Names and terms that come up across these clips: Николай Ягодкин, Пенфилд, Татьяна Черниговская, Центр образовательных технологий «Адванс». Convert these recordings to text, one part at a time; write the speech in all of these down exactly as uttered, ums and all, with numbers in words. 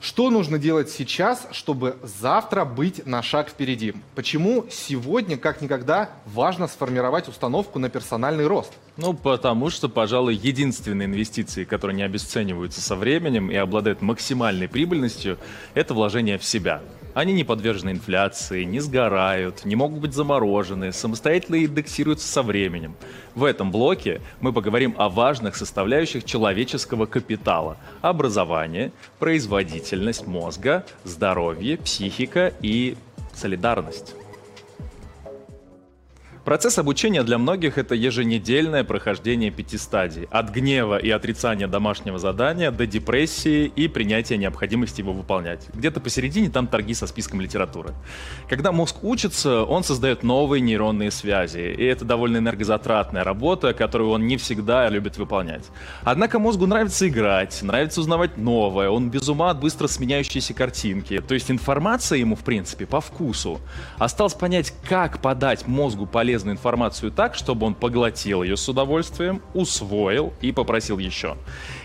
Что нужно делать сейчас, чтобы завтра быть на шаг впереди? Почему сегодня, как никогда, важно сформировать установку на персональный рост? Ну, потому что, пожалуй, единственные инвестиции, которые не обесцениваются со временем и обладают максимальной прибыльностью, это вложение в себя. Они не подвержены инфляции, не сгорают, не могут быть заморожены, самостоятельно индексируются со временем. В этом блоке мы поговорим о важных составляющих человеческого капитала: образование, производительность мозга, здоровье, психика и солидарность. Процесс обучения для многих — это еженедельное прохождение пяти стадий: от гнева и отрицания домашнего задания до депрессии и принятия необходимости его выполнять. Где-то посередине там торги со списком литературы. Когда мозг учится, он создает новые нейронные связи, и это довольно энергозатратная работа, которую он не всегда любит выполнять. Однако мозгу нравится играть, нравится узнавать новое, он без ума от быстро сменяющейся картинки, то есть информация ему, в принципе, по вкусу. Осталось понять, как подать мозгу полезную информацию так, чтобы он поглотил ее с удовольствием, усвоил и попросил еще.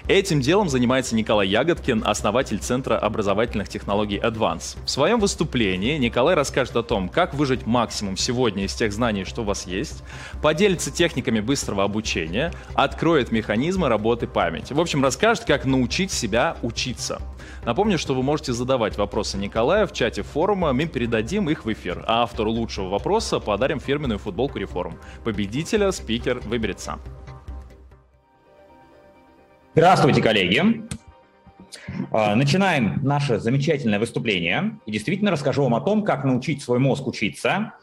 Этим делом занимается Николай Ягодкин, основатель Центра образовательных технологий «Адванс». В своем выступлении Николай расскажет о том, как выжать максимум сегодня из тех знаний, что у вас есть, поделится техниками быстрого обучения, откроет механизмы работы памяти. В общем, расскажет, как научить себя учиться. Напомню, что вы можете задавать вопросы Николаю в чате форума, мы передадим их в эфир, а автору лучшего вопроса подарим фирменную футболку. Футболку «Реформ». Победителя спикер выберет сам. Здравствуйте, коллеги. Начинаем наше замечательное выступление. И действительно расскажу вам о том, как научить свой мозг учиться.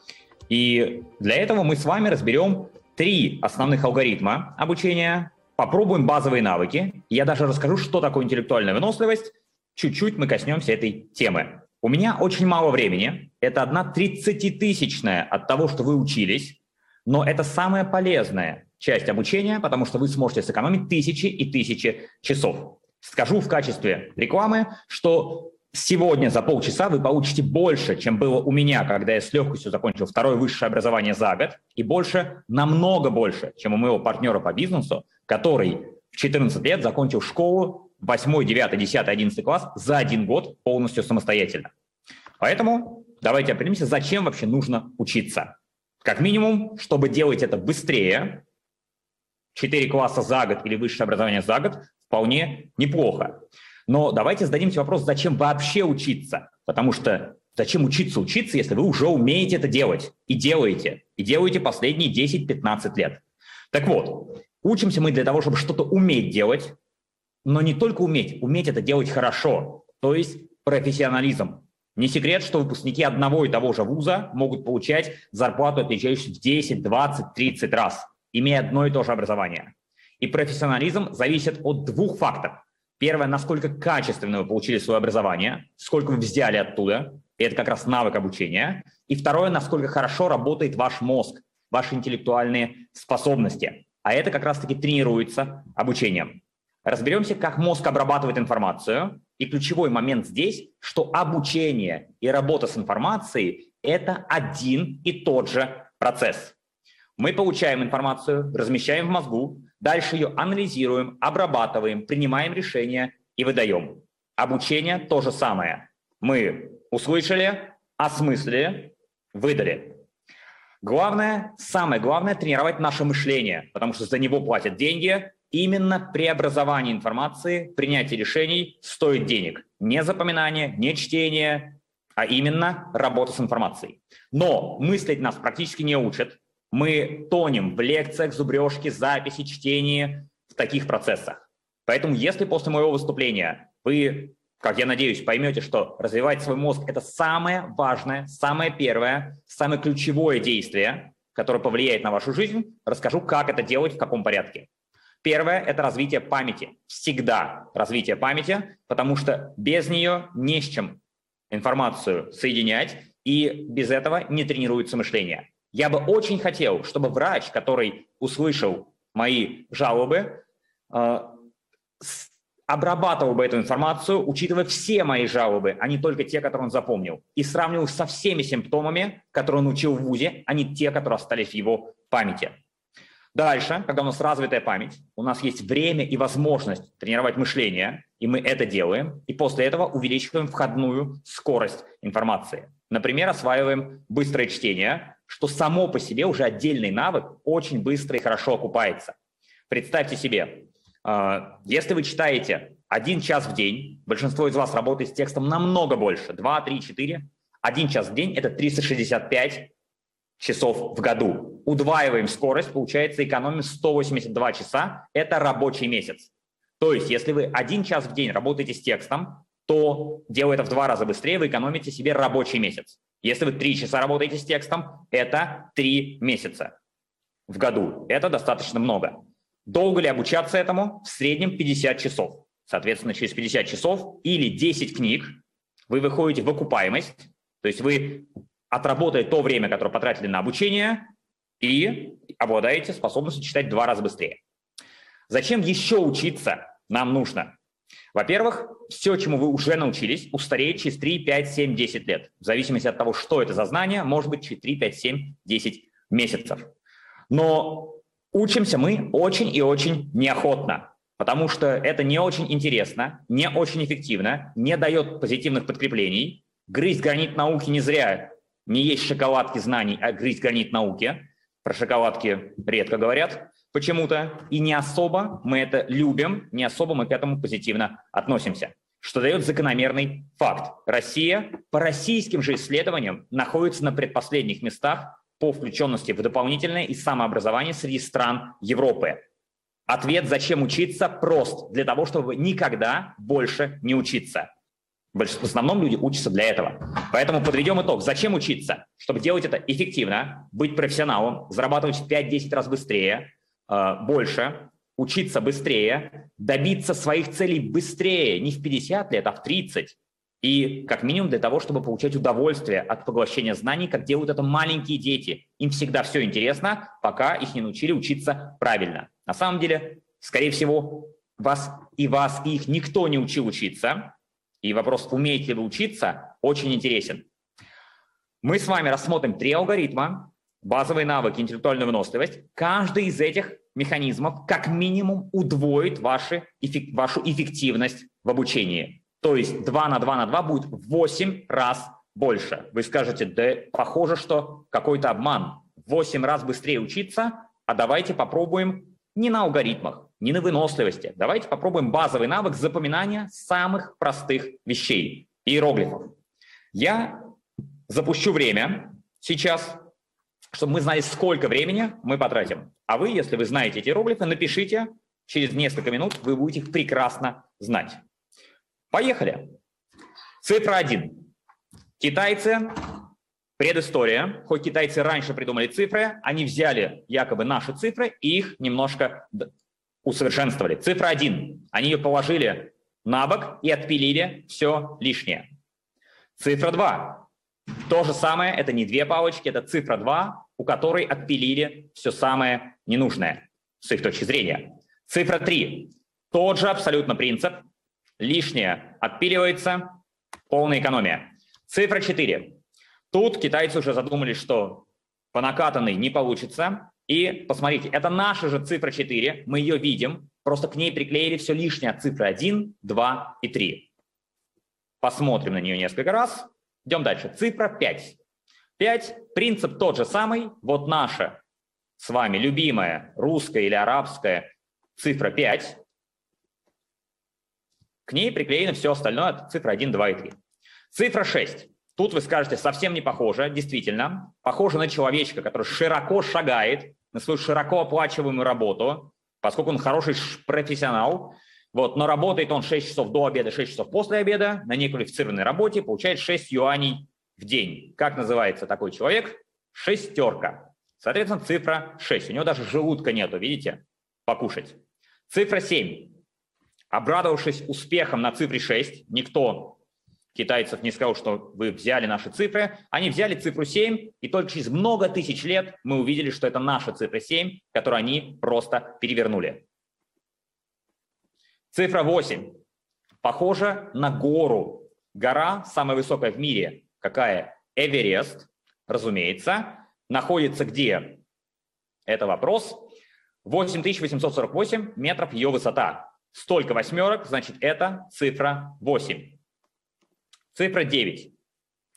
И для этого мы с вами разберем три основных алгоритма обучения. Попробуем базовые навыки. Я даже расскажу, что такое интеллектуальная выносливость. Чуть-чуть мы коснемся этой темы. У меня очень мало времени, это одна тридцатитысячная от того, что вы учились, но это самая полезная часть обучения, потому что вы сможете сэкономить тысячи и тысячи часов. Скажу в качестве рекламы, что сегодня за полчаса вы получите больше, чем было у меня, когда я с легкостью закончил второе высшее образование за год, и больше, намного больше, чем у моего партнера по бизнесу, который в четырнадцать лет закончил школу, восьмой, девятый, десятый, одиннадцатый класс за один год полностью самостоятельно. Поэтому давайте определимся, зачем вообще нужно учиться. Как минимум, чтобы делать это быстрее, четыре класса за год или высшее образование за год вполне неплохо. Но давайте зададимся вопрос, зачем вообще учиться? Потому что зачем учиться учиться, если вы уже умеете это делать и делаете, и делаете последние десять-пятнадцать лет. Так вот, учимся мы для того, чтобы что-то уметь делать, но не только уметь, уметь это делать хорошо, то есть профессионализм. Не секрет, что выпускники одного и того же вуза могут получать зарплату, отличающуюся в десять, двадцать, тридцать раз, имея одно и то же образование. И профессионализм зависит от двух факторов. Первое, насколько качественно вы получили свое образование, сколько вы взяли оттуда, и это как раз навык обучения. И второе, насколько хорошо работает ваш мозг, ваши интеллектуальные способности. А это как раз-таки тренируется обучением. Разберемся, как мозг обрабатывает информацию. И ключевой момент здесь, что обучение и работа с информацией – это один и тот же процесс. Мы получаем информацию, размещаем в мозгу, дальше ее анализируем, обрабатываем, принимаем решения и выдаем. Обучение – то же самое. Мы услышали, осмыслили, выдали. Главное, самое главное – тренировать наше мышление, потому что за него платят деньги. – Именно преобразование информации, принятие решений стоит денег. Не запоминание, не чтение, а именно работа с информацией. Но мыслить нас практически не учат. Мы тонем в лекциях, зубрежке, записи, чтении, в таких процессах. Поэтому если после моего выступления вы, как я надеюсь, поймете, что развивать свой мозг – это самое важное, самое первое, самое ключевое действие, которое повлияет на вашу жизнь, расскажу, как это делать, в каком порядке. Первое – это развитие памяти. Всегда развитие памяти, потому что без нее не с чем информацию соединять, и без этого не тренируется мышление. Я бы очень хотел, чтобы врач, который услышал мои жалобы, обрабатывал бы эту информацию, учитывая все мои жалобы, а не только те, которые он запомнил, и сравнивал со всеми симптомами, которые он учил в вузе, а не те, которые остались в его памяти. Дальше, когда у нас развитая память, у нас есть время и возможность тренировать мышление, и мы это делаем, и после этого увеличиваем входную скорость информации. Например, осваиваем быстрое чтение, что само по себе уже отдельный навык, очень быстро и хорошо окупается. Представьте себе, если вы читаете один час в день, большинство из вас работает с текстом намного больше, два, три, четыре. Один час в день – это триста шестьдесят пять часов в году. Удваиваем скорость, получается, экономим сто восемьдесят два часа – это рабочий месяц. То есть, если вы один час в день работаете с текстом, то, делая это в два раза быстрее, вы экономите себе рабочий месяц. Если вы три часа работаете с текстом, это три месяца в году. Это достаточно много. Долго ли обучаться этому? В среднем пятьдесят часов. Соответственно, через пятьдесят часов или десять книг вы выходите в окупаемость, то есть вы отработали то время, которое потратили на обучение, и обладаете способностью читать в два раза быстрее. Зачем еще учиться нам нужно? Во-первых, все, чему вы уже научились, устареет через три, пять, семь, десять лет. В зависимости от того, что это за знание, может быть, через три, пять, семь, десять месяцев. Но учимся мы очень и очень неохотно, потому что это не очень интересно, не очень эффективно, не дает позитивных подкреплений. Грызть гранит науки не зря, не есть шоколадки знаний, а грызть гранит науки. Про шоколадки редко говорят почему-то, и не особо мы это любим, не особо мы к этому позитивно относимся, что дает закономерный факт. Россия по российским же исследованиям находится на предпоследних местах по включенности в дополнительное и самообразование среди стран Европы. Ответ, зачем учиться, прост: для того, чтобы никогда больше не учиться. В основном люди учатся для этого. Поэтому подведем итог. Зачем учиться? Чтобы делать это эффективно, быть профессионалом, зарабатывать в пять-десять раз быстрее, больше, учиться быстрее, добиться своих целей быстрее, не в пятьдесят лет, а в тридцать. И как минимум для того, чтобы получать удовольствие от поглощения знаний, как делают это маленькие дети. Им всегда все интересно, пока их не научили учиться правильно. На самом деле, скорее всего, вас и вас, и их никто не учил учиться. И вопрос, умеете ли вы учиться, очень интересен. Мы с вами рассмотрим три алгоритма: базовые навыки, интеллектуальную выносливость. Каждый из этих механизмов как минимум удвоит ваши, вашу эффективность в обучении. То есть два на два на два будет в восемь раз больше. Вы скажете, да похоже, что какой-то обман. восемь раз быстрее учиться, а давайте попробуем не на алгоритмах, не на выносливости. Давайте попробуем базовый навык запоминания самых простых вещей, иероглифов. Я запущу время сейчас, чтобы мы знали, сколько времени мы потратим. А вы, если вы знаете эти иероглифы, напишите, через несколько минут вы будете их прекрасно знать. Поехали. Цифра один. Китайцы, предыстория. Хоть китайцы раньше придумали цифры, они взяли якобы наши цифры и их немножко усовершенствовали. Цифра один. Они ее положили на бок и отпилили все лишнее. Цифра два. То же самое, это не две палочки, это цифра два, у которой отпилили все самое ненужное с их точки зрения. Цифра три. Тот же абсолютно принцип. Лишнее отпиливается, полная экономия. Цифра четыре. Тут китайцы уже задумались, что по накатанной не получится. И посмотрите, это наша же цифра четыре, мы ее видим, просто к ней приклеили все лишнее от цифры один, два и три. Посмотрим на нее несколько раз. Идем дальше. Цифра пять. пять. Принцип тот же самый. Вот наша с вами любимая русская или арабская цифра пять. К ней приклеено все остальное от цифр один, два и три. Цифра шесть. Тут вы скажете, совсем не похоже, действительно. Похоже на человечка, который широко шагает на свою широко оплачиваемую работу, поскольку он хороший профессионал. Вот, но работает он шесть часов до обеда, шесть часов после обеда, на неквалифицированной работе, получает шесть юаней в день. Как называется такой человек? Шестерка. Соответственно, цифра шесть. У него даже желудка нету, видите, покушать. Цифра семь. Обрадовавшись успехом на цифре шесть, никто китайцев не сказал, что вы взяли наши цифры, они взяли цифру семь, и только через много тысяч лет мы увидели, что это наша цифра семь, которую они просто перевернули. Цифра восемь. Похожа на гору. Гора, самая высокая в мире, какая? Эверест, разумеется. Находится где? Это вопрос. восемь тысяч восемьсот сорок восемь метров ее высота. Столько восьмерок, значит, это цифра восемь. Цифра девять.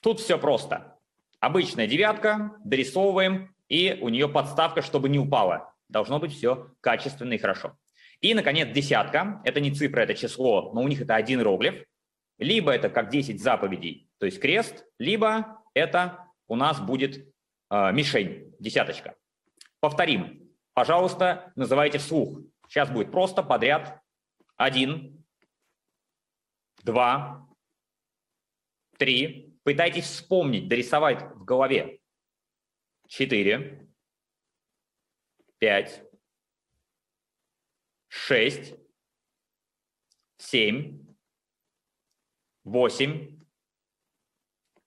Тут все просто. Обычная девятка, дорисовываем, и у нее подставка, чтобы не упала. Должно быть все качественно и хорошо. И, наконец, десятка. Это не цифра, это число, но у них это один иероглиф. Либо это как десять заповедей, то есть крест, либо это у нас будет э, мишень, десяточка. Повторим. Пожалуйста, называйте вслух. Сейчас будет просто подряд. Один, два, три. Пытайтесь вспомнить, дорисовать в голове. Четыре, пять, шесть, семь, восемь,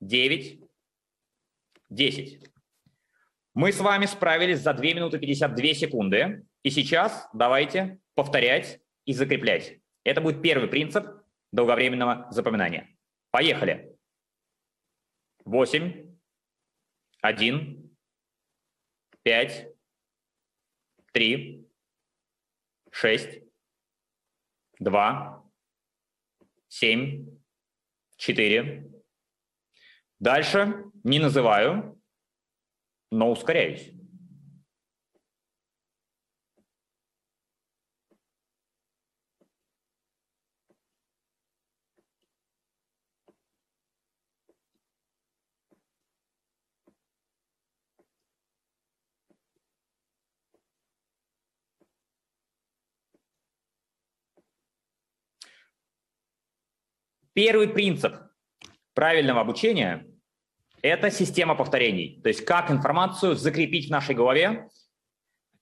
девять, десять. Мы с вами справились за две минуты пятьдесят две секунды. И сейчас давайте повторять и закреплять. Это будет первый принцип долговременного запоминания. Поехали. восемь, один, пять, три, шесть, два, семь, четыре. Дальше не называю, но ускоряюсь. Первый принцип правильного обучения – это система повторений. То есть как информацию закрепить в нашей голове.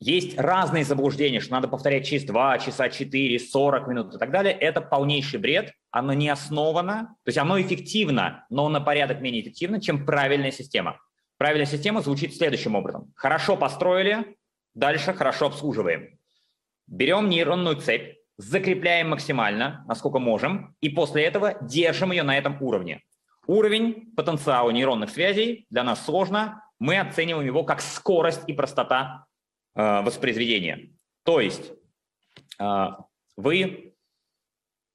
Есть разные заблуждения, что надо повторять через два часа, четыре, сорок минут и так далее. Это полнейший бред. Оно не основано, то есть оно эффективно, но на порядок менее эффективно, чем правильная система. Правильная система звучит следующим образом. Хорошо построили, дальше хорошо обслуживаем. Берем нейронную цепь. Закрепляем максимально, насколько можем, и после этого держим ее на этом уровне. Уровень потенциала нейронных связей для нас сложно, мы оцениваем его как скорость и простота э, воспроизведения. То есть э, вы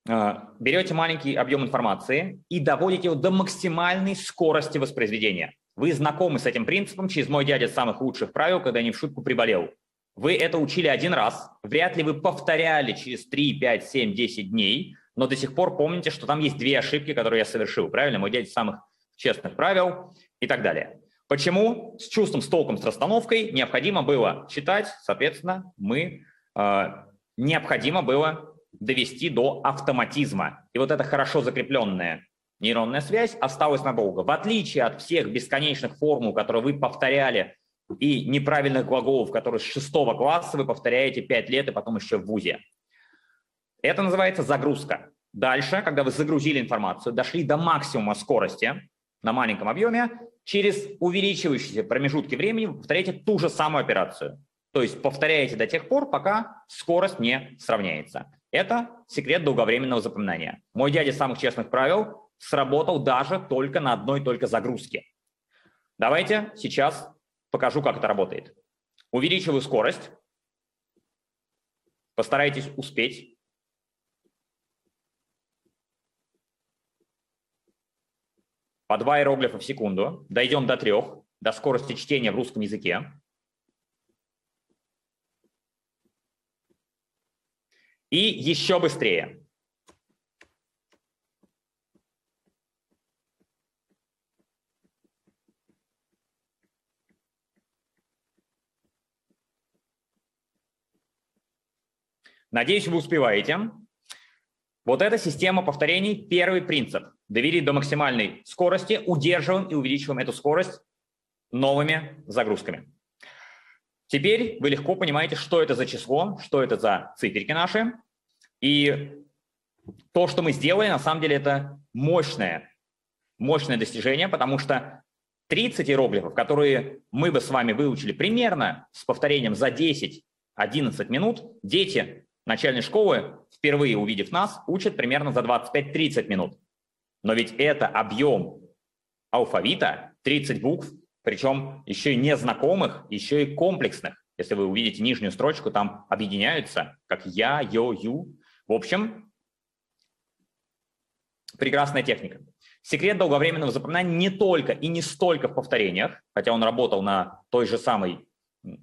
э, берете маленький объем информации и доводите его до максимальной скорости воспроизведения. Вы знакомы с этим принципом через «Мой дядя самых лучших правил, когда я не в шутку приболел». Вы это учили один раз, вряд ли вы повторяли через три, пять, семь, десять дней, но до сих пор помните, что там есть две ошибки, которые я совершил, правильно? Мой дядя самых честных правил и так далее. Почему с чувством, с толком, с расстановкой необходимо было читать, соответственно, мы э, необходимо было довести до автоматизма. И вот эта хорошо закрепленная нейронная связь осталась надолго. В отличие от всех бесконечных формул, которые вы повторяли, и неправильных глаголов, которые с шестого класса вы повторяете пять лет и потом еще в вузе. Это называется загрузка. Дальше, когда вы загрузили информацию, дошли до максимума скорости на маленьком объеме, через увеличивающиеся промежутки времени повторяете ту же самую операцию. То есть повторяете до тех пор, пока скорость не сравняется. Это секрет долговременного запоминания. Мой дядя самых честных правил сработал даже только на одной только загрузке. Давайте сейчас покажу, как это работает. Увеличиваю скорость. Постарайтесь успеть. По два иероглифа в секунду. Дойдем до трех, до скорости чтения в русском языке. И еще быстрее. Надеюсь, вы успеваете. Вот эта система повторений, первый принцип. Довели до максимальной скорости, удерживаем и увеличиваем эту скорость новыми загрузками. Теперь вы легко понимаете, что это за число, что это за циферки наши. И то, что мы сделали, на самом деле это мощное, мощное достижение, потому что тридцать иероглифов, которые мы бы с вами выучили примерно с повторением за десять-одиннадцать минут, дети начальной школы, впервые увидев нас, учат примерно за двадцать пять-тридцать минут. Но ведь это объем алфавита, тридцать букв, причем еще и незнакомых, еще и комплексных. Если вы увидите нижнюю строчку, там объединяются, как я, йо, ю. В общем, прекрасная техника. Секрет долговременного запоминания не только и не столько в повторениях, хотя он работал на той же самой,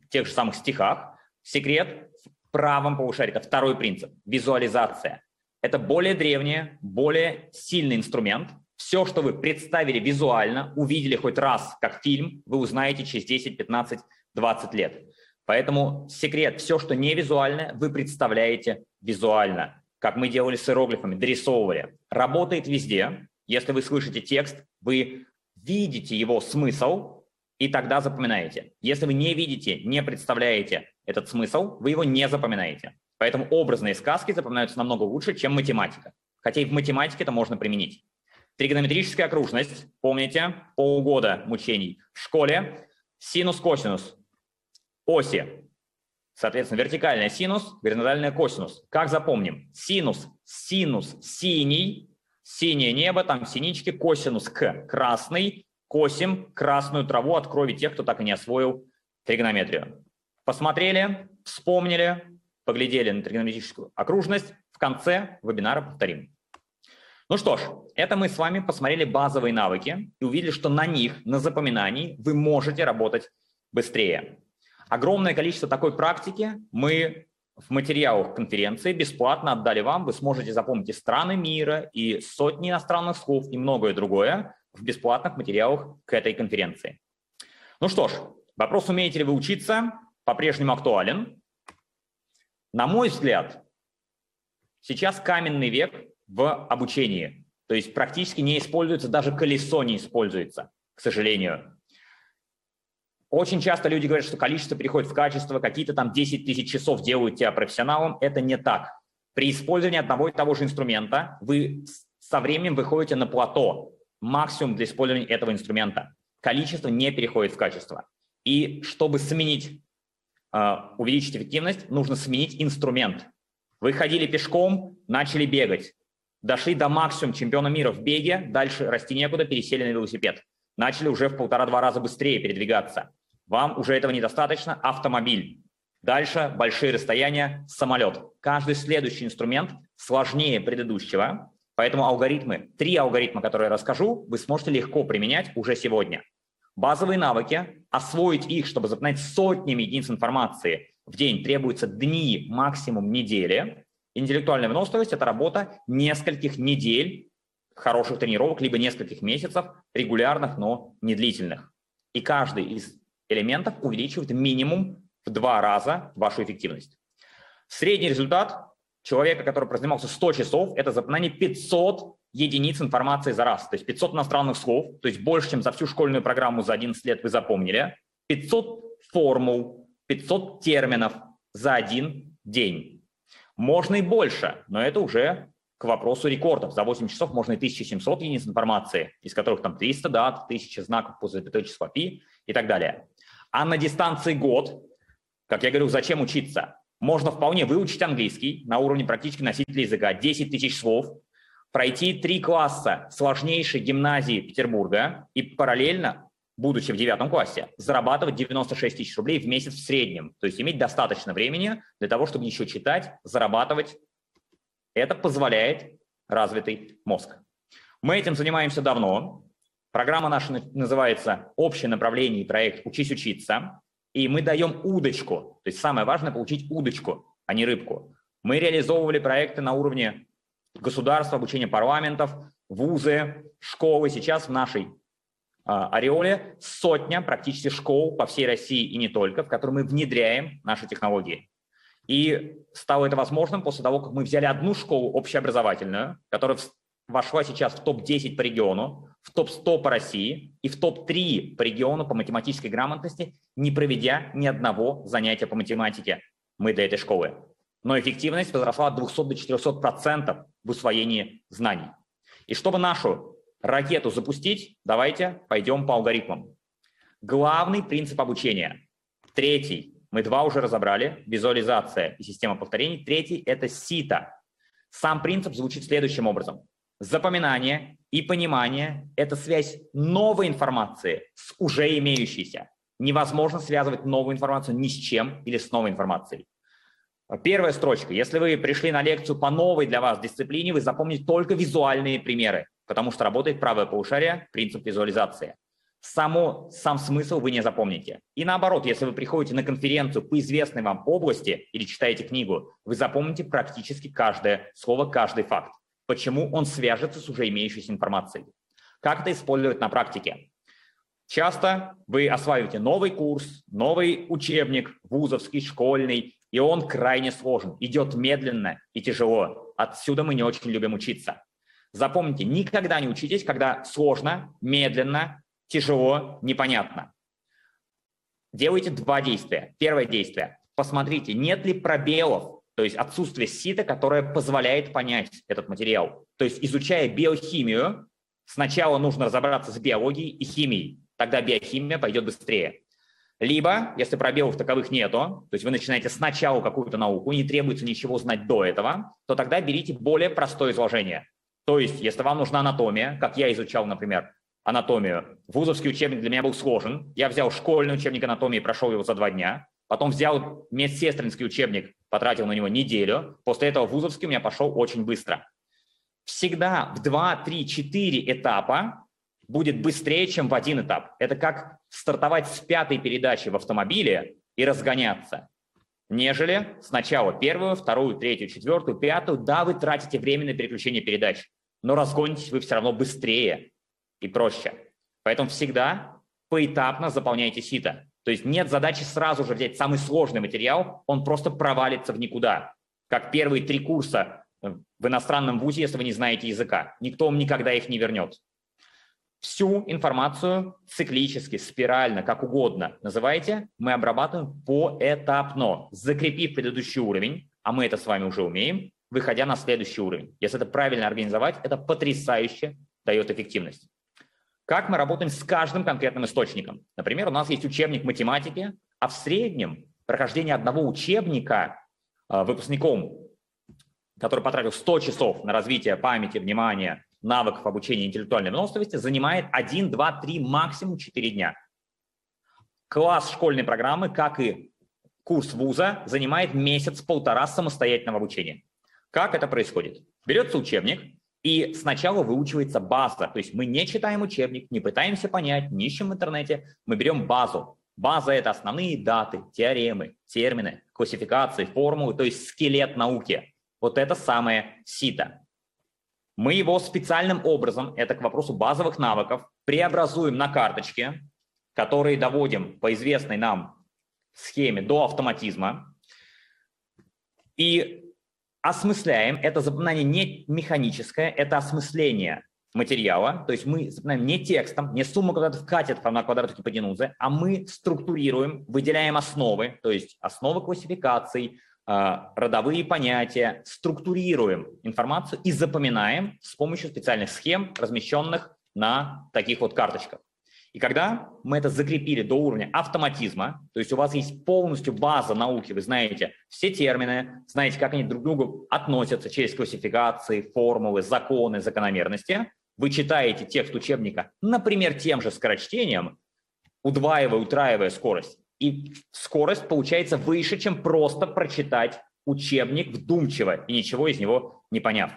тех же самых стихах. Секрет в правом полушарии. Это второй принцип – визуализация. Это более древний, более сильный инструмент. Все, что вы представили визуально, увидели хоть раз как фильм, вы узнаете через десять, пятнадцать, двадцать лет. Поэтому секрет – все, что не визуально, вы представляете визуально. Как мы делали с иероглифами, дорисовывали. Работает везде. Если вы слышите текст, вы видите его смысл и тогда запоминаете. Если вы не видите, не представляете этот смысл, вы его не запоминаете. Поэтому образные сказки запоминаются намного лучше, чем математика. Хотя и в математике это можно применить. Тригонометрическая окружность. Помните, полгода мучений в школе. Синус-косинус. Оси. Соответственно, вертикальная синус, горизонтальная косинус. Как запомним? Синус, синус, синий, синее небо, там синички, косинус к, красный, косим, красную траву от крови тех, кто так и не освоил тригонометрию. Посмотрели, вспомнили, поглядели на тригонометрическую окружность. В конце вебинара повторим. Ну что ж, это мы с вами посмотрели базовые навыки и увидели, что на них, на запоминании вы можете работать быстрее. Огромное количество такой практики мы в материалах конференции бесплатно отдали вам. Вы сможете запомнить и страны мира, и сотни иностранных слов, и многое другое в бесплатных материалах к этой конференции. Ну что ж, вопрос, умеете ли вы учиться, по-прежнему актуален. На мой взгляд, сейчас каменный век в обучении. То есть практически не используется, даже колесо не используется, к сожалению. Очень часто люди говорят, что количество переходит в качество, какие-то там десять тысяч часов делают тебя профессионалом. Это не так. При использовании одного и того же инструмента вы со временем выходите на плато. Максимум для использования этого инструмента. Количество не переходит в качество. И чтобы сменить, увеличить эффективность, нужно сменить инструмент. Вы ходили пешком, начали бегать. Дошли до максимума чемпиона мира в беге, дальше расти некуда, пересели на велосипед. Начали уже в полтора-два раза быстрее передвигаться. Вам уже этого недостаточно, автомобиль. Дальше большие расстояния, самолет. Каждый следующий инструмент сложнее предыдущего, поэтому алгоритмы, три алгоритма, которые я расскажу, вы сможете легко применять уже сегодня. Базовые навыки, освоить их, чтобы запоминать сотнями единиц информации в день, требуются дни, максимум недели. Интеллектуальная выносливость – это работа нескольких недель, хороших тренировок, либо нескольких месяцев, регулярных, но не длительных. И каждый из элементов увеличивает минимум в два раза вашу эффективность. Средний результат человека, который прозанимался сто часов, это запоминание пятисот единиц информации за раз, то есть пятьсот иностранных слов, то есть больше, чем за всю школьную программу за одиннадцать лет вы запомнили, пятьсот формул, пятьсот терминов за один день. Можно и больше, но это уже к вопросу рекордов. За восемь часов можно и тысячу семьсот единиц информации, из которых там триста дат, тысяча знаков после запятой числа пи и так далее. А на дистанции год, как я говорю, зачем учиться? Можно вполне выучить английский на уровне практически носителя языка, десять тысяч слов, пройти три класса сложнейшей гимназии Петербурга и параллельно, будучи в девятом классе, зарабатывать девяносто шесть тысяч рублей в месяц в среднем. То есть иметь достаточно времени для того, чтобы еще читать, зарабатывать. Это позволяет развитый мозг. Мы этим занимаемся давно. Программа наша называется «Общее направление и проект «Учись учиться». И мы даем удочку. То есть самое важное – получить удочку, а не рыбку. Мы реализовывали проекты на уровне государства, обучения парламентов, вузы, школы. Сейчас в нашей ореоле сотня практически школ по всей России и не только, в которые мы внедряем наши технологии. И стало это возможным после того, как мы взяли одну школу общеобразовательную, которая вошла сейчас в топ десять по региону, в топ сто по России и в топ три по региону по математической грамотности, не проведя ни одного занятия по математике мы для этой школы. Но эффективность возросла от двухсот до четырёхсот процентов в усвоении знаний. И чтобы нашу ракету запустить, давайте пойдем по алгоритмам. Главный принцип обучения. Третий. Мы два уже разобрали, визуализация и система повторений. Третий – это сито. Сам принцип звучит следующим образом. Запоминание и понимание – это связь новой информации с уже имеющейся. Невозможно связывать новую информацию ни с чем или с новой информацией. Первая строчка. Если вы пришли на лекцию по новой для вас дисциплине, вы запомните только визуальные примеры, потому что работает правое полушарие, принцип визуализации. Само, сам смысл вы не запомните. И наоборот, если вы приходите на конференцию по известной вам области или читаете книгу, вы запомните практически каждое слово, каждый факт. Почему? Он свяжется с уже имеющейся информацией. Как это использовать на практике? Часто вы осваиваете новый курс, новый учебник, вузовский, школьный, и он крайне сложен, идет медленно и тяжело. Отсюда мы не очень любим учиться. Запомните, никогда не учитесь, когда сложно, медленно, тяжело, непонятно. Делайте два действия. Первое действие. Посмотрите, нет ли пробелов, то есть отсутствие сита, которое позволяет понять этот материал. То есть, изучая биохимию, сначала нужно разобраться с биологией и химией. Тогда биохимия пойдет быстрее. Либо, если пробелов таковых нету, то есть вы начинаете сначала какую-то науку, не требуется ничего знать до этого, то тогда берите более простое изложение. То есть, если вам нужна анатомия, как я изучал, например, анатомию. Вузовский учебник для меня был сложен. Я взял школьный учебник анатомии, прошел его за два дня. Потом взял медсестринский учебник, потратил на него неделю. После этого вузовский у меня пошел очень быстро. Всегда в два, три, четыре этапа будет быстрее, чем в один этап. Это как стартовать с пятой передачи в автомобиле и разгоняться. Нежели сначала первую, вторую, третью, четвертую, пятую. Да, вы тратите время на переключение передач, но разгонитесь вы все равно быстрее и проще. Поэтому всегда поэтапно заполняйте сито. То есть нет задачи сразу же взять самый сложный материал, он просто провалится в никуда. Как первые три курса в иностранном вузе, если вы не знаете языка. Никто вам никогда их не вернет. Всю информацию циклически, спирально, как угодно называйте, мы обрабатываем поэтапно, закрепив предыдущий уровень, а мы это с вами уже умеем, выходя на следующий уровень. Если это правильно организовать, это потрясающе дает эффективность. Как мы работаем с каждым конкретным источником. Например, у нас есть учебник математики, а в среднем прохождение одного учебника выпускником, который потратил сто часов на развитие памяти, внимания, навыков обучения интеллектуальной выносливости, занимает один, два, три, максимум четыре дня. Класс школьной программы, как и курс вуза, занимает месяц-полтора самостоятельного обучения. Как это происходит? Берется учебник, и сначала выучивается база, то есть мы не читаем учебник, не пытаемся понять, не ищем в интернете, мы берем базу. База – это основные даты, теоремы, термины, классификации, формулы, то есть скелет науки. Вот это самое сито. Мы его специальным образом, это к вопросу базовых навыков, преобразуем на карточки, которые доводим по известной нам схеме до автоматизма, и осмысляем, это запоминание не механическое, это осмысление материала, то есть мы запоминаем не текстом, не сумму квадратов катетов равна квадрату гипотенузы, а мы структурируем, выделяем основы, то есть основы классификаций, родовые понятия, структурируем информацию и запоминаем с помощью специальных схем, размещенных на таких вот карточках. И когда мы это закрепили до уровня автоматизма, то есть у вас есть полностью база науки, вы знаете все термины, знаете, как они друг к другу относятся через классификации, формулы, законы, закономерности, вы читаете текст учебника, например, тем же скорочтением, удваивая, утраивая скорость, и скорость получается выше, чем просто прочитать учебник вдумчиво и ничего из него не поняв.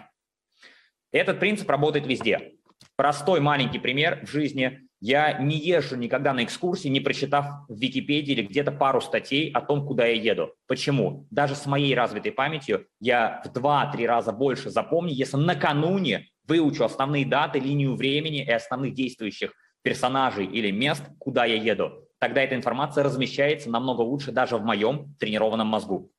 Этот принцип работает везде. Простой маленький пример в жизни. Я не езжу никогда на экскурсии, не прочитав в Википедии или где-то пару статей о том, куда я еду. Почему? Даже с моей развитой памятью я в два-три раза больше запомню, если накануне выучу основные даты, линию времени и основных действующих персонажей или мест, куда я еду. Тогда эта информация размещается намного лучше даже в моем тренированном мозгу.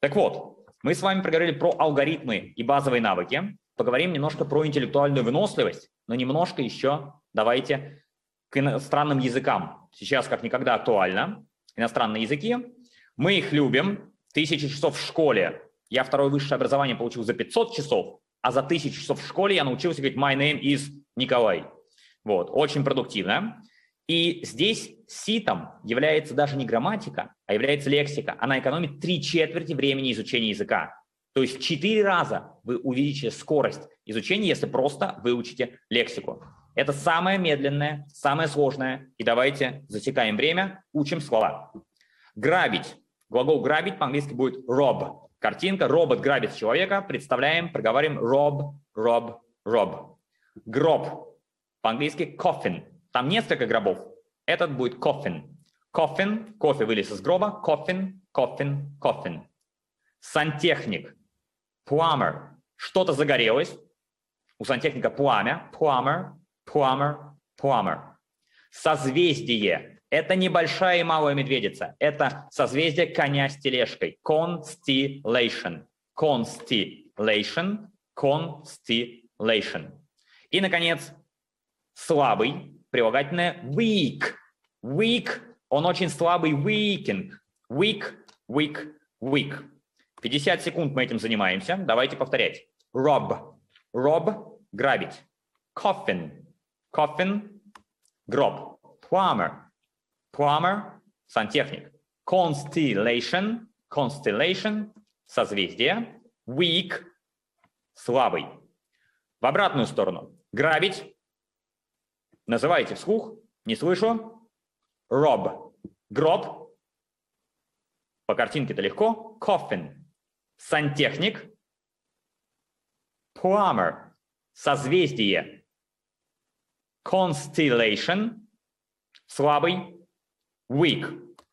Так вот, мы с вами проговорили про алгоритмы и базовые навыки. Поговорим немножко про интеллектуальную выносливость, но немножко еще давайте к иностранным языкам. Сейчас как никогда актуально. Иностранные языки. Мы их любим. Тысячи часов в школе. Я второе высшее образование получил за пятьсот часов, а за тысячу часов в школе я научился говорить «My name is Николай». Вот. Очень продуктивно. И здесь ситом является даже не грамматика, а является лексика. Она экономит три четверти времени изучения языка. То есть четыре раза вы увеличите скорость изучения, если просто выучите лексику. Это самое медленное, самое сложное. И давайте засекаем время, учим слова. Грабить. Глагол «грабить» по-английски будет «rob». Картинка. Робот грабит человека. Представляем, проговариваем «rob», «rob», «rob». Гроб. По-английски «coffin». Там несколько гробов. Этот будет «coffin». «Coffin». Кофе вылез из гроба. «Coffin», «coffin», «coffin». Сантехник. «Plumber». Что-то загорелось. У сантехника пламя. «Plumber», «plumber», «plumber». Созвездие. Это небольшая и малая медведица. Это созвездие коня с тележкой. Constellation. Constellation. Constellation. И, наконец, слабый. Прилагательное weak. Weak. Он очень слабый. Weaking. Weak. Weak. Weak. пятьдесят секунд мы этим занимаемся. Давайте повторять. Rob. Rob. Грабить. Coffin. Coffin. Гроб. Plumber. Plumber – сантехник. Constellation – constellation – созвездие. Weak – слабый. В обратную сторону. Грабить. Называйте вслух. Не слышу. Rob – гроб. По картинке-то легко. Coffin – сантехник. Plumber – созвездие. Constellation – слабый. Week.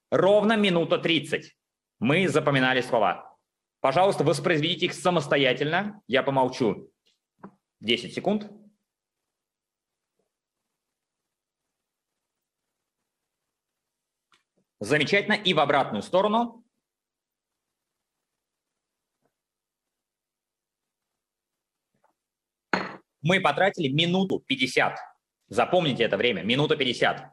Ровно минута тридцать. Мы запоминали слова. Пожалуйста, воспроизведите их самостоятельно. Я помолчу. десять секунд. Замечательно. И в обратную сторону. Мы потратили минуту пятьдесят. Запомните это время. Минута пятьдесят.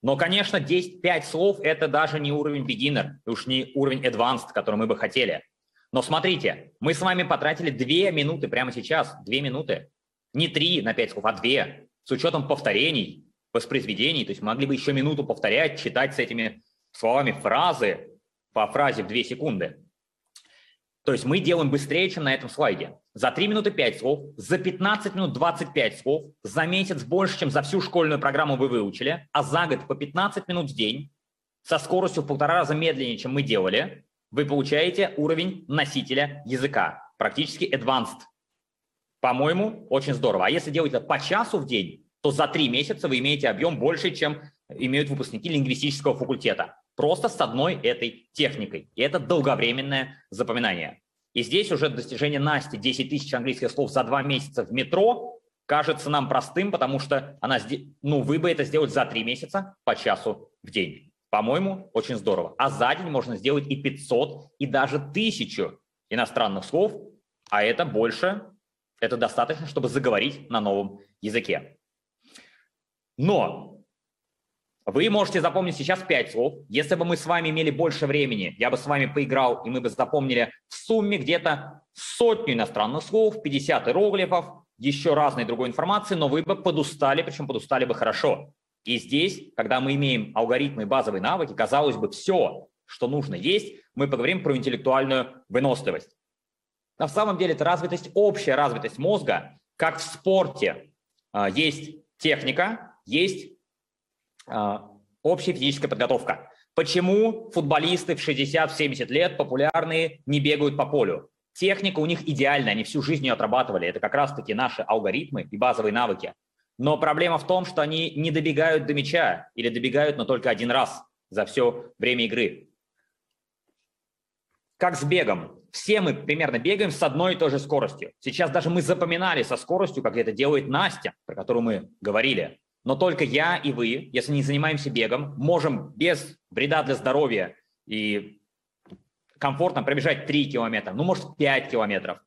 Но, конечно, десять-пять слов – это даже не уровень beginner, уж не уровень advanced, который мы бы хотели. Но смотрите, мы с вами потратили две минуты прямо сейчас, две минуты. Не три на пять слов, а две, с учетом повторений, воспроизведений. То есть могли бы еще минуту повторять, читать с этими словами фразы, по фразе в две секунды. То есть мы делаем быстрее, чем на этом слайде. За три минуты пять слов, за пятнадцать минут двадцать пять слов, за месяц больше, чем за всю школьную программу вы выучили, а за год по пятнадцать минут в день, со скоростью в полтора раза медленнее, чем мы делали, вы получаете уровень носителя языка, практически advanced. По-моему, очень здорово. А если делать это по часу в день, то за три месяца вы имеете объем больше, чем имеют выпускники лингвистического факультета. Просто с одной этой техникой. И это долговременное запоминание. И здесь уже достижение Насти десять тысяч английских слов за два месяца в метро кажется нам простым, потому что она, ну, вы бы это сделали за три месяца по часу в день. По-моему, очень здорово. А за день можно сделать и пятьсот, и даже тысячу иностранных слов, а это больше, это достаточно, чтобы заговорить на новом языке. Но... Вы можете запомнить сейчас пять слов. Если бы мы с вами имели больше времени, я бы с вами поиграл, и мы бы запомнили в сумме где-то сотню иностранных слов, пятьдесят иероглифов, еще разной другой информации, но вы бы подустали, причем подустали бы хорошо. И здесь, когда мы имеем алгоритмы и базовые навыки, казалось бы, все, что нужно есть, мы поговорим про интеллектуальную выносливость. На самом деле это развитость, общая развитость мозга, как в спорте. Есть техника, есть общая физическая подготовка. Почему футболисты в шестьдесят-семьдесят лет популярные не бегают по полю? Техника у них идеальная, они всю жизнь ее отрабатывали. Это как раз-таки наши алгоритмы и базовые навыки. Но проблема в том, что они не добегают до мяча или добегают, но только один раз за все время игры. Как с бегом. Все мы примерно бегаем с одной и той же скоростью. Сейчас даже мы запоминали со скоростью, как это делает Настя, про которую мы говорили. Но только я и вы, если не занимаемся бегом, можем без вреда для здоровья и комфортно пробежать три километра, ну, может, пять километров.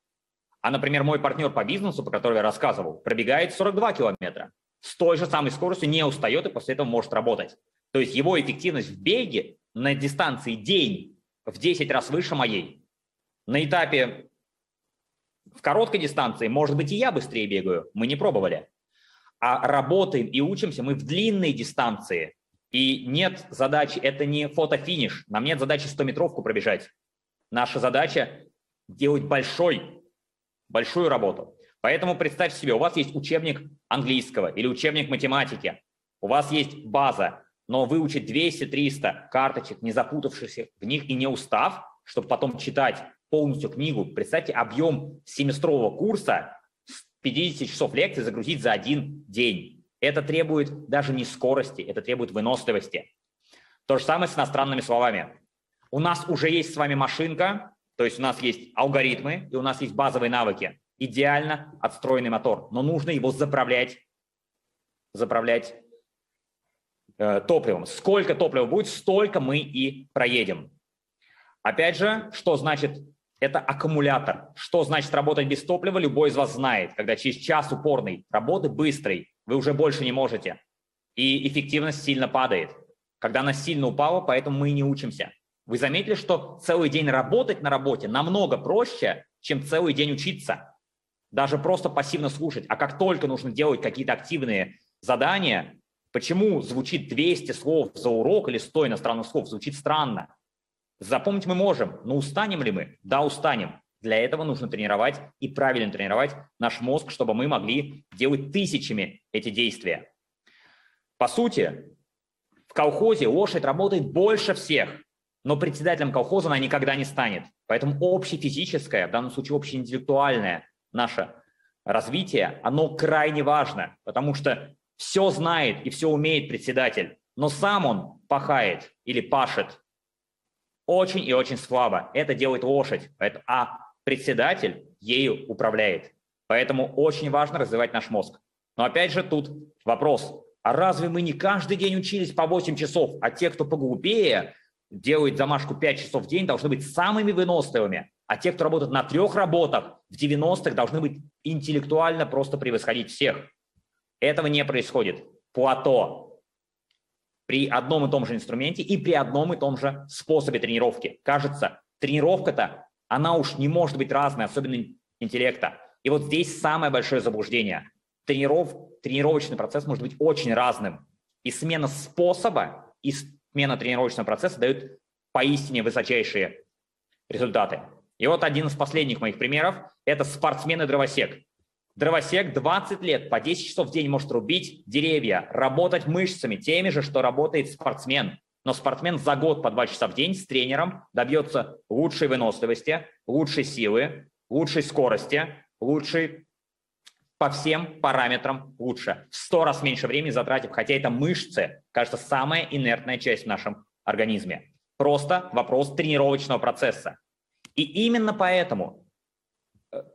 А, например, мой партнер по бизнесу, по которому я рассказывал, пробегает сорок два километра. С той же самой скоростью не устает и после этого может работать. То есть его эффективность в беге на дистанции день в десять раз выше моей. На этапе в короткой дистанции, может быть, и я быстрее бегаю, мы не пробовали. А работаем и учимся мы в длинные дистанции, И нет задачи, это не фотофиниш, нам нет задачи стометровку пробежать. Наша задача делать большой, большую работу. Поэтому представьте себе, у вас есть учебник английского или учебник математики, у вас есть база, но выучить двести-триста карточек, не запутавшихся в них и не устав, чтобы потом читать полностью книгу. Представьте, объем семестрового курса с пятидесяти часов лекций загрузить за один день. Это требует даже не скорости, это требует выносливости. То же самое с иностранными словами. У нас уже есть с вами машинка, то есть у нас есть алгоритмы и у нас есть базовые навыки. Идеально отстроенный мотор, но нужно его заправлять, заправлять э, топливом. Сколько топлива будет, столько мы и проедем. Опять же, что значит это аккумулятор? Что значит работать без топлива, любой из вас знает. Когда через час упорной работы, быстрой, вы уже больше не можете. И эффективность сильно падает. Когда она сильно упала, поэтому мы и не учимся. Вы заметили, что целый день работать на работе намного проще, чем целый день учиться. Даже просто пассивно слушать. А как только нужно делать какие-то активные задания, почему звучит двести слов за урок или сто иностранных слов? Звучит странно. Запомнить мы можем, но устанем ли мы? Да, устанем. Для этого нужно тренировать и правильно тренировать наш мозг, чтобы мы могли делать тысячами эти действия. По сути, в колхозе лошадь работает больше всех, но председателем колхоза она никогда не станет. Поэтому общефизическое, в данном случае общеинтеллектуальное наше развитие, оно крайне важно, потому что все знает и все умеет председатель, но сам он пахает или пашет очень и очень слабо. Это делает лошадь, а председатель ею управляет. Поэтому очень важно развивать наш мозг. Но опять же тут вопрос, а разве мы не каждый день учились по восемь часов, а те, кто поглупее, делают замашку пять часов в день, должны быть самыми выносливыми, а те, кто работает на трех работах в девяностых, должны быть интеллектуально просто превосходить всех. Этого не происходит. Плато. При одном и том же инструменте и при одном и том же способе тренировки. Кажется, тренировка-то, она уж не может быть разной, особенно интеллекта. И вот здесь самое большое заблуждение. Трениров... Тренировочный процесс может быть очень разным. И смена способа, и смена тренировочного процесса дают поистине высочайшие результаты. И вот один из последних моих примеров – это спортсмен и дровосек. Дровосек двадцать лет по десять часов в день может рубить деревья, работать мышцами, теми же, что работает спортсмен. Но спортсмен за год по два часа в день с тренером добьется лучшей выносливости, лучшей силы, лучшей скорости, лучшей по всем параметрам лучше. В сто раз меньше времени затратив, хотя это мышцы, кажется, самая инертная часть в нашем организме. Просто вопрос тренировочного процесса. И именно поэтому...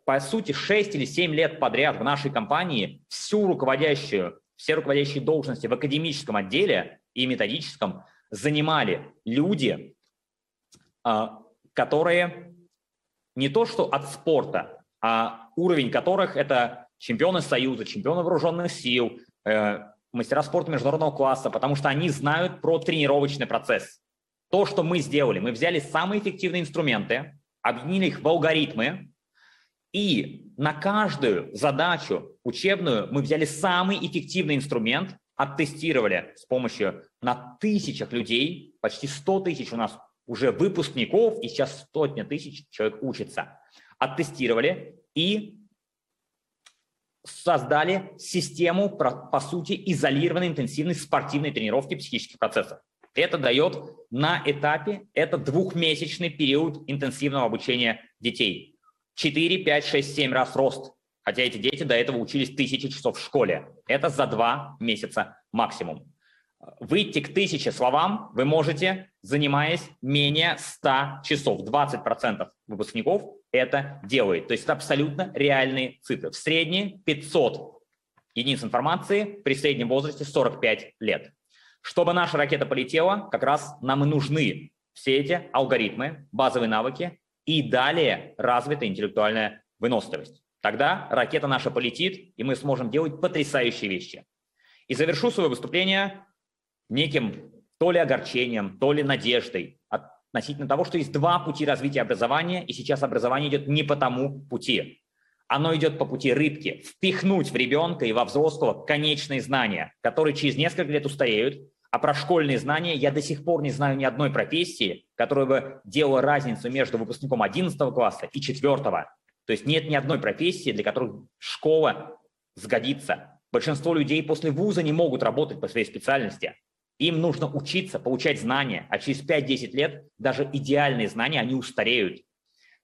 По сути, шесть или семь лет подряд в нашей компании всю руководящую, все руководящие должности в академическом отделе и методическом занимали люди, которые не то что от спорта, а уровень которых это чемпионы Союза, чемпионы вооруженных сил, мастера спорта международного класса, потому что они знают про тренировочный процесс. То, что мы сделали, мы взяли самые эффективные инструменты, объединили их в алгоритмы, и на каждую задачу учебную мы взяли самый эффективный инструмент, оттестировали с помощью на тысячах людей, почти сто тысяч у нас уже выпускников, и сейчас сотня тысяч человек учится. Оттестировали и создали систему, по сути, изолированной интенсивной спортивной тренировки психических процессов. Это дает на этапе, это двухмесячный период интенсивного обучения детей. четыре, пять, шесть, семь раз рост, хотя эти дети до этого учились тысячи часов в школе. Это за два месяца максимум. Выйти к тысяче словам вы можете, занимаясь менее ста часов. двадцать процентов выпускников это делает. То есть это абсолютно реальные цифры. В среднем пятьсот единиц информации при среднем возрасте сорок пять лет. Чтобы наша ракета полетела, как раз нам и нужны все эти алгоритмы, базовые навыки, и далее развитая интеллектуальная выносливость. Тогда ракета наша полетит, и мы сможем делать потрясающие вещи. И завершу свое выступление неким то ли огорчением, то ли надеждой относительно того, что есть два пути развития образования, и сейчас образование идет не по тому пути. Оно идет по пути рыбки. Впихнуть в ребенка и во взрослого конечные знания, которые через несколько лет устареют, А про школьные знания я до сих пор не знаю ни одной профессии, которая бы делала разницу между выпускником одиннадцатого класса и четвёртого. То есть нет ни одной профессии, для которой школа сгодится. Большинство людей после вуза не могут работать по своей специальности. Им нужно учиться, получать знания, а через пять-десять лет даже идеальные знания, они устареют.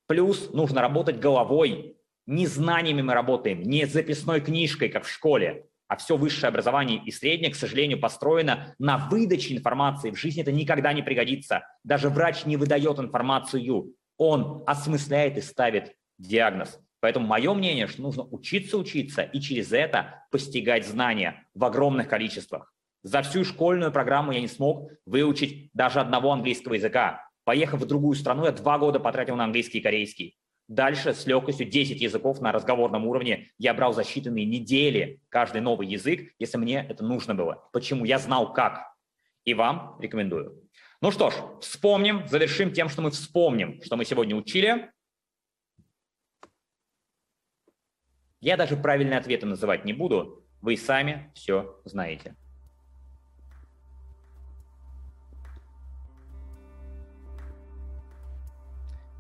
Плюс нужно работать головой. Не знаниями мы работаем, не записной книжкой, как в школе, а все высшее образование и среднее, к сожалению, построено на выдаче информации. В жизни это никогда не пригодится. Даже врач не выдает информацию, он осмысляет и ставит диагноз. Поэтому мое мнение, что нужно учиться, учиться и через это постигать знания в огромных количествах. За всю школьную программу я не смог выучить даже одного английского языка. Поехав в другую страну, я два года потратил на английский и корейский. Дальше с легкостью десять языков на разговорном уровне я брал за считанные недели каждый новый язык, если мне это нужно было. Почему? Я знал как. И вам рекомендую. Ну что ж, вспомним, завершим тем, что мы вспомним, что мы сегодня учили. Я даже правильные ответы называть не буду, вы сами все знаете.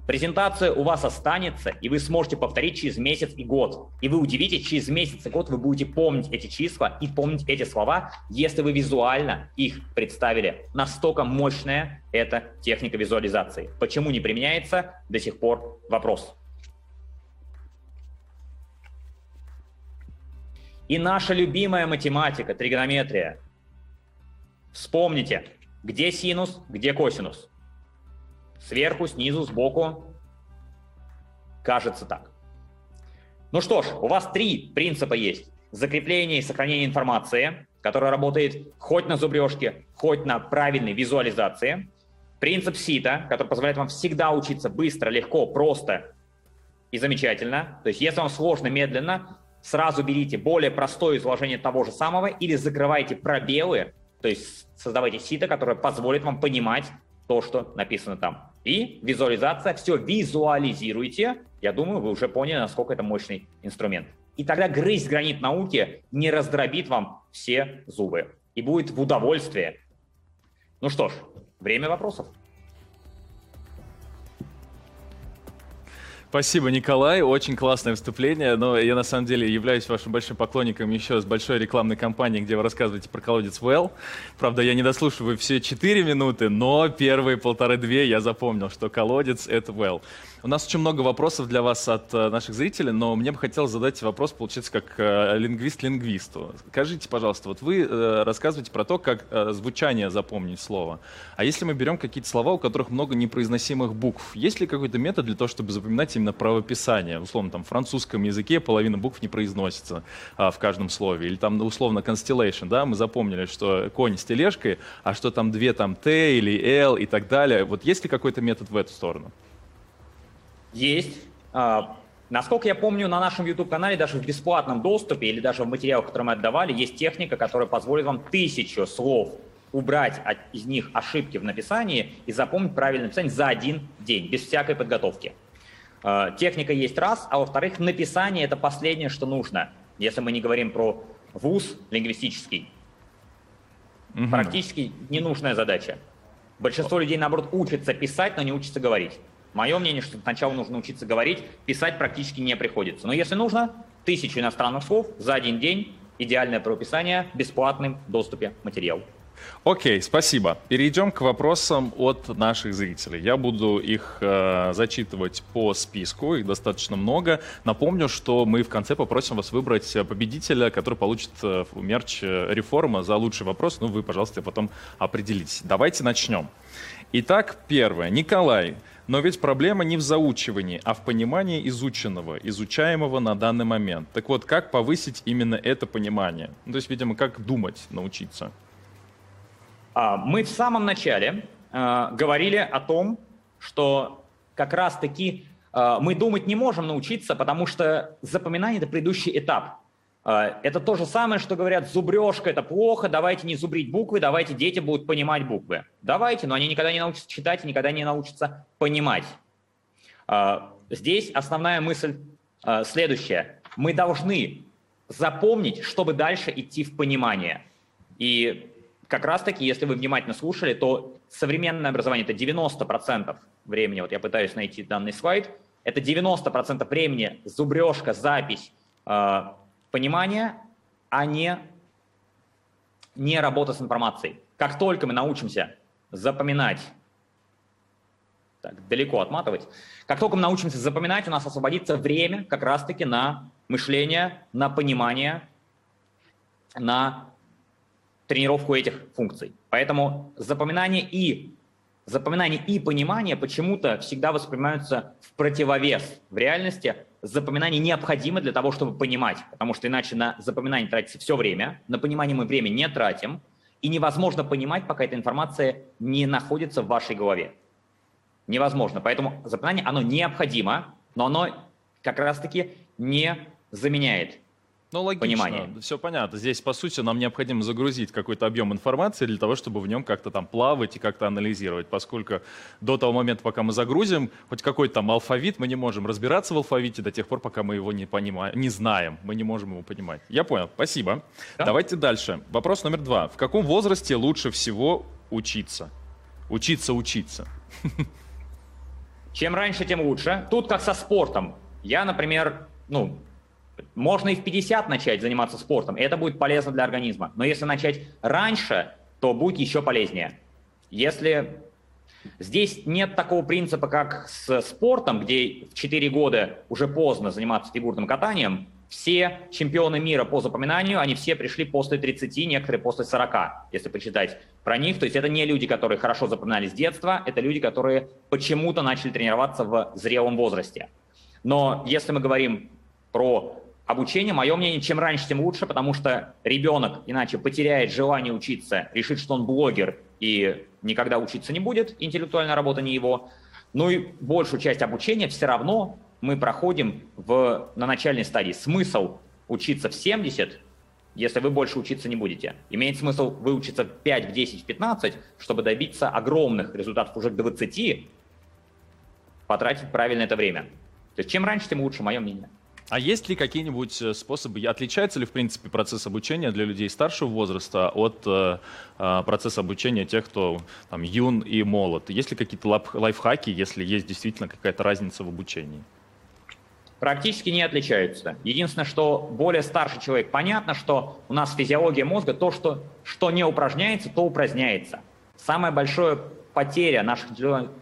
Презентация у вас останется, и вы сможете повторить через месяц и год. И вы удивитесь, через месяц и год вы будете помнить эти числа и помнить эти слова, если вы визуально их представили. Настолько мощная эта техника визуализации. Почему не применяется, до сих пор вопрос. И наша любимая математика, тригонометрия. Вспомните, где синус, где косинус. Сверху, снизу, сбоку. Кажется так. Ну что ж, у вас три принципа есть. Закрепление и сохранение информации, которая работает хоть на зубрежке, хоть на правильной визуализации. Принцип сита, который позволяет вам всегда учиться быстро, легко, просто и замечательно. То есть если вам сложно, медленно, сразу берите более простое изложение того же самого или закрывайте пробелы, то есть создавайте сито, которое позволит вам понимать то, что написано там. И визуализация, все визуализируйте. Я думаю, вы уже поняли, насколько это мощный инструмент. И тогда грызть гранит науки не раздробит вам все зубы. И будет в удовольствие. Ну что ж, время вопросов. Спасибо, Николай. Очень классное выступление. Но я на самом деле являюсь вашим большим поклонником еще с большой рекламной кампанией, где вы рассказываете про колодец Well. Правда, я не дослушиваю все четыре минуты, но первые полторы-две я запомнил, что колодец — это Well. У нас очень много вопросов для вас от наших зрителей, но мне бы хотелось задать вопрос, получается, как лингвист лингвисту. Скажите, пожалуйста, вот вы рассказываете про то, как звучание запомнить слово. А если мы берем какие-то слова, у которых много непроизносимых букв, есть ли какой-то метод для того, чтобы запоминать именно правописание? Условно, там в французском языке половина букв не произносится а, в каждом слове. Или там, условно, constellation, да, мы запомнили, что конь с тележкой, а что там две, там, Т или Л и так далее. Вот есть ли какой-то метод в эту сторону? Есть. А, насколько я помню, на нашем YouTube-канале даже в бесплатном доступе или даже в материалах, которые мы отдавали, есть техника, которая позволит вам тысячу слов убрать от, из них ошибки в написании и запомнить правильное написание за один день, без всякой подготовки. Техника есть раз, а во-вторых, написание – это последнее, что нужно, если мы не говорим про вуз лингвистический. Угу. Практически ненужная задача. Большинство людей, наоборот, учатся писать, но не учатся говорить. Мое мнение, что сначала нужно учиться говорить, писать практически не приходится. Но если нужно, тысячу иностранных слов за один день, идеальное правописание, в бесплатном доступе материал. Окей, спасибо. Перейдем к вопросам от наших зрителей. Я буду их э, зачитывать по списку, их достаточно много. Напомню, что мы в конце попросим вас выбрать победителя, который получит э, мерч «Реформа» за лучший вопрос. Ну, вы, пожалуйста, потом определитесь. Давайте начнем. Итак, первое. Николай, но ведь проблема не в заучивании, а в понимании изученного, изучаемого на данный момент. Так вот, как повысить именно это понимание? Ну, то есть, видимо, как думать, научиться? Мы в самом начале э, говорили о том, что как раз-таки э, мы думать не можем научиться, потому что запоминание – это предыдущий этап. Э, это то же самое, что говорят, зубрежка – это плохо, давайте не зубрить буквы, давайте дети будут понимать буквы. Давайте, но они никогда не научатся читать и никогда не научатся понимать. Э, здесь основная мысль э, следующая. Мы должны запомнить, чтобы дальше идти в понимание. И как раз-таки, если вы внимательно слушали, то современное образование – это девяносто процентов времени, вот я пытаюсь найти данный слайд, это девяносто процентов времени зубрежка, запись, э, понимание, а не, не работа с информацией. Как только мы научимся запоминать, так, далеко отматывать, как только мы научимся запоминать, у нас освободится время как раз-таки на мышление, на понимание, на тренировку этих функций. Поэтому запоминание и, запоминание и понимание почему-то всегда воспринимаются в противовес. В реальности запоминание необходимо для того, чтобы понимать, потому что иначе на запоминание тратится все время, на понимание мы время не тратим, и невозможно понимать, пока эта информация не находится в вашей голове. Невозможно. Поэтому запоминание, оно необходимо, но оно как раз-таки не заменяет. Ну, логично, понимание. Все понятно. Здесь, по сути, нам необходимо загрузить какой-то объем информации для того, чтобы в нем как-то там плавать и как-то анализировать, поскольку до того момента, пока мы загрузим хоть какой-то там алфавит, мы не можем разбираться в алфавите до тех пор, пока мы его не понимаем, не знаем, мы не можем его понимать. Я понял, спасибо. Да? Давайте дальше. Вопрос номер два. В каком возрасте лучше всего учиться? Учиться, учиться. Чем раньше, тем лучше. Тут как со спортом. Я, например, ну... можно и в пятьдесят начать заниматься спортом, и это будет полезно для организма. Но если начать раньше, то будет еще полезнее. Если здесь нет такого принципа, как с спортом, где в четыре года уже поздно заниматься фигурным катанием, все чемпионы мира по запоминанию, они все пришли после тридцати, некоторые после сорока, если почитать про них. То есть это не люди, которые хорошо запоминали с детства, это люди, которые почему-то начали тренироваться в зрелом возрасте. Но если мы говорим про обучение, мое мнение, чем раньше, тем лучше, потому что ребенок иначе потеряет желание учиться, решит, что он блогер и никогда учиться не будет, интеллектуальная работа не его. Ну и большую часть обучения все равно мы проходим в, на начальной стадии. Смысл учиться в семьдесят, если вы больше учиться не будете. Имеет смысл выучиться в пять, в десять, в пятнадцать, чтобы добиться огромных результатов уже к двадцати, потратить правильно это время. То есть чем раньше, тем лучше, мое мнение. А есть ли какие-нибудь способы, отличается ли, в принципе, процесс обучения для людей старшего возраста от э, процесса обучения тех, кто там, юн и молод? Есть ли какие-то лайфхаки, если есть действительно какая-то разница в обучении? Практически не отличаются. Единственное, что более старший человек, понятно, что у нас физиология мозга, то, что, что не упражняется, то упраздняется. Самое большое потеря наших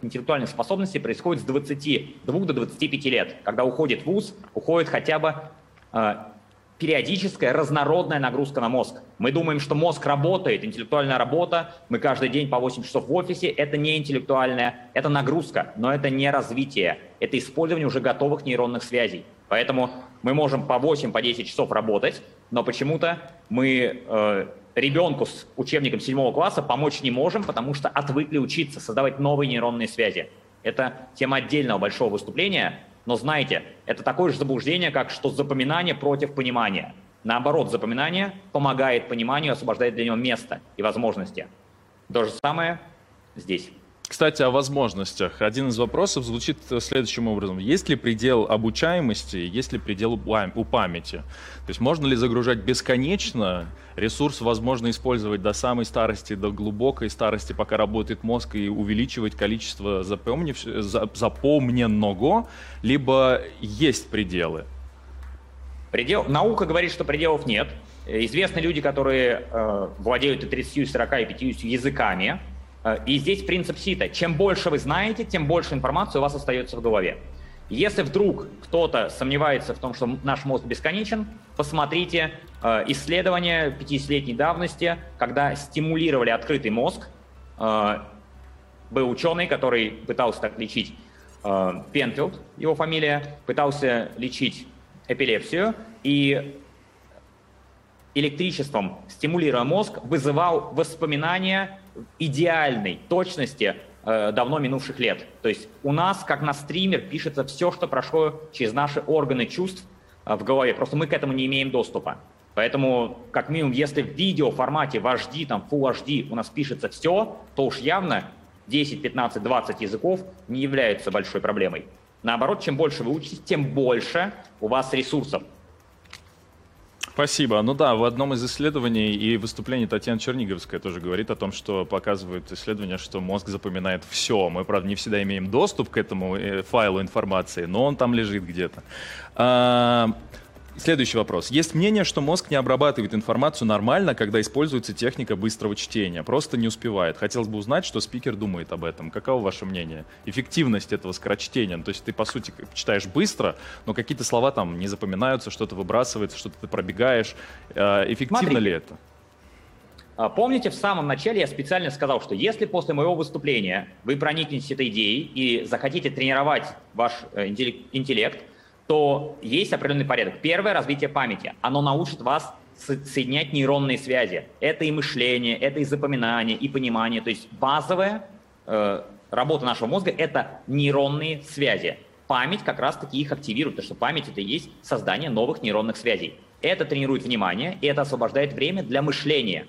интеллектуальных способностей происходит с двадцати двух до двадцати пяти лет, когда уходит вуз, уходит хотя бы э, периодическая разнородная нагрузка на мозг. Мы думаем, что мозг работает, интеллектуальная работа, мы каждый день по восемь часов в офисе, это не интеллектуальная, это нагрузка, но это не развитие, это использование уже готовых нейронных связей. Поэтому мы можем по восемь, по десять часов работать, но почему-то мы... Э, ребенку с учебником седьмого класса помочь не можем, потому что отвыкли учиться, создавать новые нейронные связи. Это тема отдельного большого выступления, но знаете, это такое же заблуждение, как что запоминание против понимания. Наоборот, запоминание помогает пониманию, освобождает для него место и возможности. То же самое здесь. Кстати, о возможностях. Один из вопросов звучит следующим образом. Есть ли предел обучаемости, есть ли предел у памяти? То есть можно ли загружать бесконечно? Ресурс возможно использовать до самой старости, до глубокой старости, пока работает мозг, и увеличивать количество запомнив... запомненного, либо есть пределы? Предел... Наука говорит, что пределов нет. Известны люди, которые э, владеют и тридцатью, сорока, и пятьюдесятью языками. И здесь принцип сита. Чем больше вы знаете, тем больше информации у вас остается в голове. Если вдруг кто-то сомневается в том, что наш мозг бесконечен, посмотрите э, исследования пятидесятилетней давности, когда стимулировали открытый мозг. Э, был ученый, который пытался так лечить, э, Пенфилд, его фамилия, пытался лечить эпилепсию и электричеством, стимулируя мозг, вызывал воспоминания идеальной точности э, давно минувших лет. То есть у нас, как на стример, пишется все, что прошло через наши органы чувств э, в голове. Просто мы к этому не имеем доступа. Поэтому, как минимум, если в видеоформате в эйч ди, там, фулл эйч ди у нас пишется все, то уж явно десять, пятнадцать, двадцать языков не являются большой проблемой. Наоборот, чем больше вы учитесь, тем больше у вас ресурсов. Спасибо. Ну да, в одном из исследований и выступлении Татьяна Черниговская тоже говорит о том, что показывают исследования, что мозг запоминает все. Мы, правда, не всегда имеем доступ к этому файлу информации, но он там лежит где-то. Следующий вопрос. Есть мнение, что мозг не обрабатывает информацию нормально, когда используется техника быстрого чтения. Просто не успевает. Хотелось бы узнать, что спикер думает об этом. Каково ваше мнение? Эффективность этого скорочтения. Ну, то есть ты, по сути, читаешь быстро, но какие-то слова там не запоминаются, что-то выбрасывается, что-то ты пробегаешь. Эффективно Смотри. ли это? Помните, в самом начале я специально сказал, что если после моего выступления вы проникнетесь этой идеей и захотите тренировать ваш интеллект, то есть определенный порядок. Первое — развитие памяти. Оно научит вас соединять нейронные связи. Это и мышление, это и запоминание, и понимание. То есть базовая э, работа нашего мозга — это нейронные связи. Память как раз-таки их активирует, потому что память — это и есть создание новых нейронных связей. Это тренирует внимание, и это освобождает время для мышления.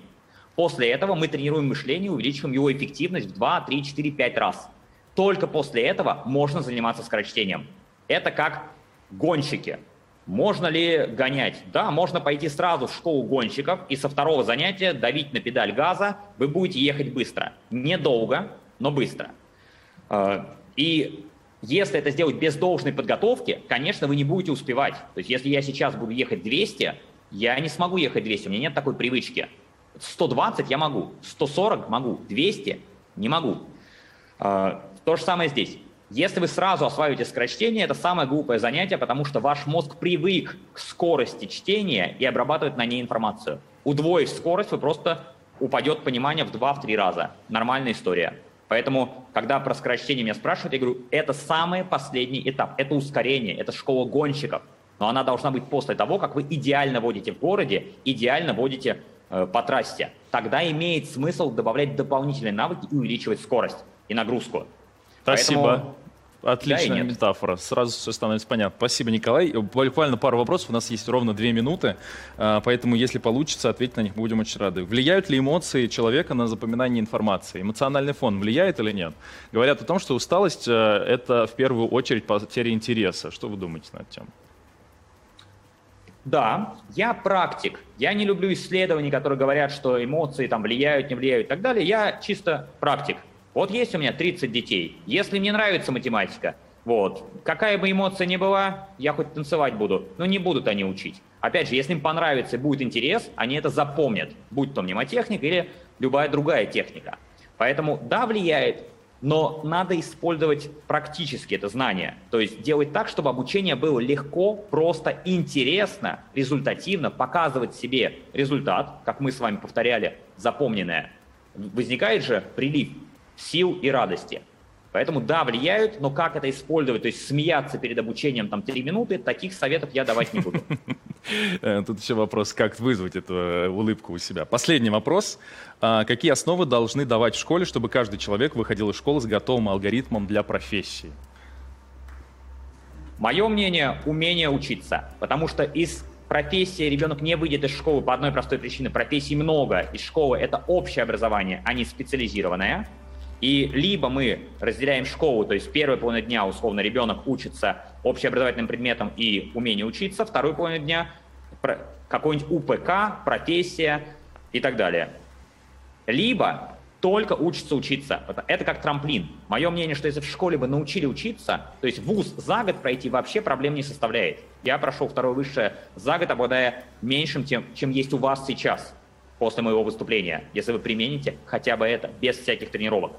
После этого мы тренируем мышление, увеличиваем его эффективность в два, три, четыре, пять раз. Только после этого можно заниматься скорочтением. Это как... Гонщики. Можно ли гонять? Да, можно пойти сразу в школу гонщиков и со второго занятия давить на педаль газа. Вы будете ехать быстро. Недолго, но быстро. И если это сделать без должной подготовки, конечно, вы не будете успевать. То есть если я сейчас буду ехать двести, я не смогу ехать двести, у меня нет такой привычки. сто двадцать я могу, сто сорок могу, двести не могу. То же самое здесь. Если вы сразу осваиваете скорочтение, это самое глупое занятие, потому что ваш мозг привык к скорости чтения и обрабатывает на ней информацию. Удвоив скорость, вы просто упадет понимание в два-три раза. Нормальная история. Поэтому, когда про скорочтение меня спрашивают, я говорю, это самый последний этап, это ускорение, это школа гонщиков. Но она должна быть после того, как вы идеально водите в городе, идеально водите э, по трассе. Тогда имеет смысл добавлять дополнительные навыки и увеличивать скорость и нагрузку. Спасибо. Поэтому... Отличная да метафора. Сразу все становится понятно. Спасибо, Николай. Буквально пару вопросов. У нас есть ровно две минуты, поэтому, если получится, ответить на них будем очень рады. Влияют ли эмоции человека на запоминание информации? Эмоциональный фон влияет или нет? Говорят о том, что усталость — это в первую очередь потеря интереса. Что вы думаете на эту тему? Да, я практик. Я не люблю исследования, которые говорят, что эмоции там влияют, не влияют и так далее. Я чисто практик. Вот есть у меня тридцать детей, если мне нравится математика, вот, какая бы эмоция ни была, я хоть танцевать буду, но не будут они учить. Опять же, если им понравится и будет интерес, они это запомнят, будь то мнемотехника или любая другая техника. Поэтому да, влияет, но надо использовать практически это знание, то есть делать так, чтобы обучение было легко, просто, интересно, результативно, показывать себе результат, как мы с вами повторяли, запомненное. Возникает же прилив сил и радости. Поэтому да, влияют, но как это использовать, то есть смеяться перед обучением там три минуты, таких советов я давать не буду. Тут еще вопрос, как вызвать эту улыбку у себя. Последний вопрос. Какие основы должны давать в школе, чтобы каждый человек выходил из школы с готовым алгоритмом для профессии? Мое мнение, умение учиться, потому что из профессии ребенок не выйдет из школы по одной простой причине. Профессий много, из школы это общее образование, а не специализированное. И либо мы разделяем школу, то есть первая половина дня, условно, ребенок учится общеобразовательным предметам и умению учиться, вторую половину дня какой-нибудь УПК, профессия и так далее. Либо только учится учиться. Это как трамплин. Мое мнение, что если в школе бы научили учиться, то есть вуз за год пройти вообще проблем не составляет. Я прошел второе высшее за год, обладая меньшим, тем, чем есть у вас сейчас после моего выступления, если вы примените хотя бы это, без всяких тренировок.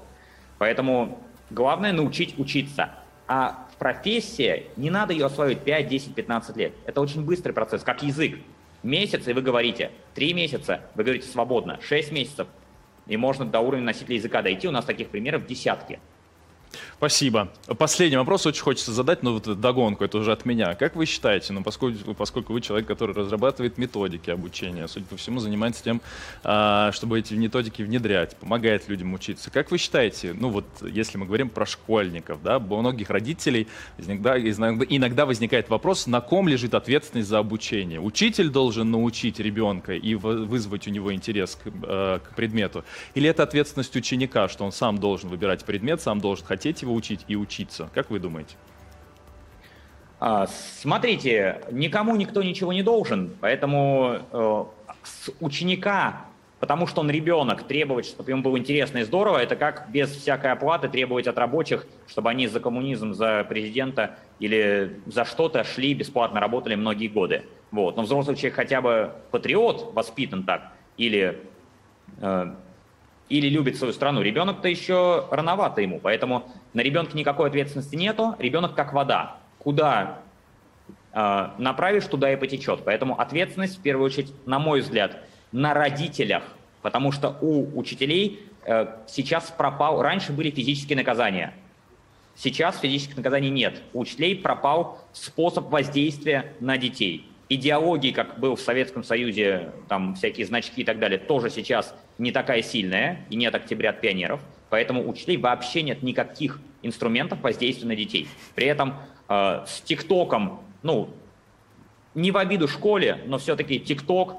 Поэтому главное — научить учиться. А в профессии не надо ее осваивать пять, десять, пятнадцать лет. Это очень быстрый процесс, как язык. Месяц, и вы говорите. Три месяца, вы говорите свободно. Шесть месяцев, и можно до уровня носителя языка дойти. У нас таких примеров десятки. Спасибо. Последний вопрос очень хочется задать, но вот догонку, это уже от меня. Как вы считаете, ну, поскольку, поскольку вы человек, который разрабатывает методики обучения, судя по всему, занимается тем, чтобы эти методики внедрять, помогает людям учиться. Как вы считаете, ну вот если мы говорим про школьников, да, у многих родителей иногда, иногда возникает вопрос, на ком лежит ответственность за обучение? Учитель должен научить ребенка и вызвать у него интерес к, к предмету? Или это ответственность ученика, что он сам должен выбирать предмет, сам должен хотеть его учить и учиться? Как вы думаете? Смотрите, никому никто ничего не должен, поэтому с ученика, потому что он ребенок, требовать, чтобы ему было интересно и здорово, это как без всякой оплаты требовать от рабочих, чтобы они за коммунизм, за президента или за что-то шли бесплатно, работали многие годы. Вот. Но взрослый человек хотя бы патриот, воспитан так, или, э, или любит свою страну. Ребенок-то еще рановато ему, поэтому на ребенке никакой ответственности нету. Ребенок как вода. Куда э, направишь, туда и потечет. Поэтому ответственность, в первую очередь, на мой взгляд, на родителях, потому что у учителей э, сейчас пропал, раньше были физические наказания, сейчас физических наказаний нет, у учителей пропал способ воздействия на детей. Идеологии, как был в Советском Союзе, там всякие значки и так далее, тоже сейчас не такая сильная, и нет октября от пионеров, поэтому у учителей вообще нет никаких инструментов воздействия на детей. При этом э, с ТикТоком, ну, не в обиду школе, но все-таки ТикТок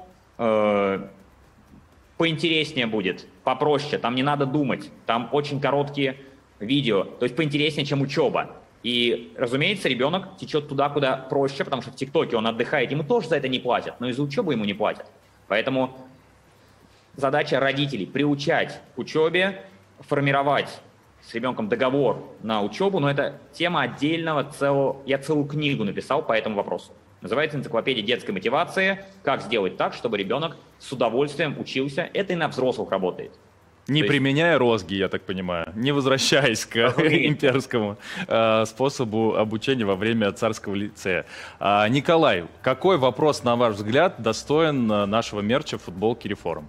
поинтереснее будет, попроще, там не надо думать, там очень короткие видео, то есть поинтереснее, чем учеба. И, разумеется, ребенок течет туда, куда проще, потому что в ТикТоке он отдыхает, ему тоже за это не платят, но и за учебу ему не платят. Поэтому задача родителей – приучать к учебе, формировать с ребенком договор на учебу, но это тема отдельного целого, я целую книгу написал по этому вопросу. Называется «Энциклопедия детской мотивации. Как сделать так, чтобы ребенок с удовольствием учился». Это и на взрослых работает. Не То применяя есть... розги, я так понимаю, не возвращаясь к имперскому э, способу обучения во время царского лицея. А, Николай, какой вопрос, на ваш взгляд, достоин нашего мерча футболки «Реформ»?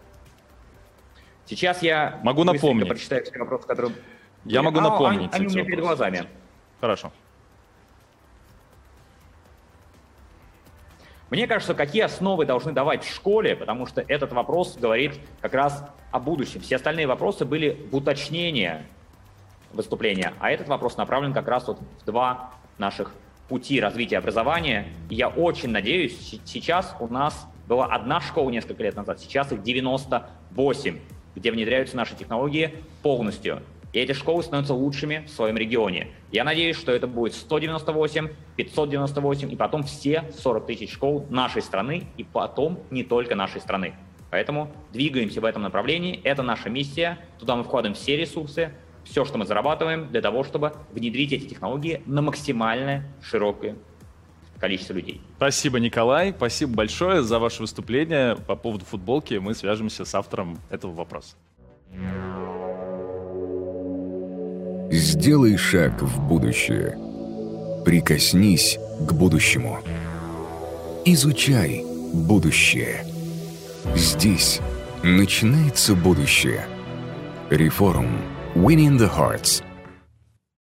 Сейчас я могу напомнить. Прочитаю все вопросы, которые... Я могу а, напомнить. Они, они у меня перед глазами. Хорошо. Мне кажется, какие основы должны давать в школе, потому что этот вопрос говорит как раз о будущем. Все остальные вопросы были в уточнение выступления, а этот вопрос направлен как раз вот в два наших пути развития образования. И я очень надеюсь, сейчас у нас была одна школа несколько лет назад, сейчас их девяносто восемь, где внедряются наши технологии полностью. И эти школы становятся лучшими в своем регионе. Я надеюсь, что это будет сто девяносто восемь, пятьсот девяносто восемь и потом все сорок тысяч школ нашей страны и потом не только нашей страны. Поэтому двигаемся в этом направлении. Это наша миссия. Туда мы вкладываем все ресурсы, все, что мы зарабатываем, для того, чтобы внедрить эти технологии на максимально широкое количество людей. Спасибо, Николай. Спасибо большое за ваше выступление. По поводу футболки мы свяжемся с автором этого вопроса. Сделай шаг в будущее. Прикоснись к будущему. Изучай будущее. Здесь начинается будущее. Реформ. Winning the Hearts.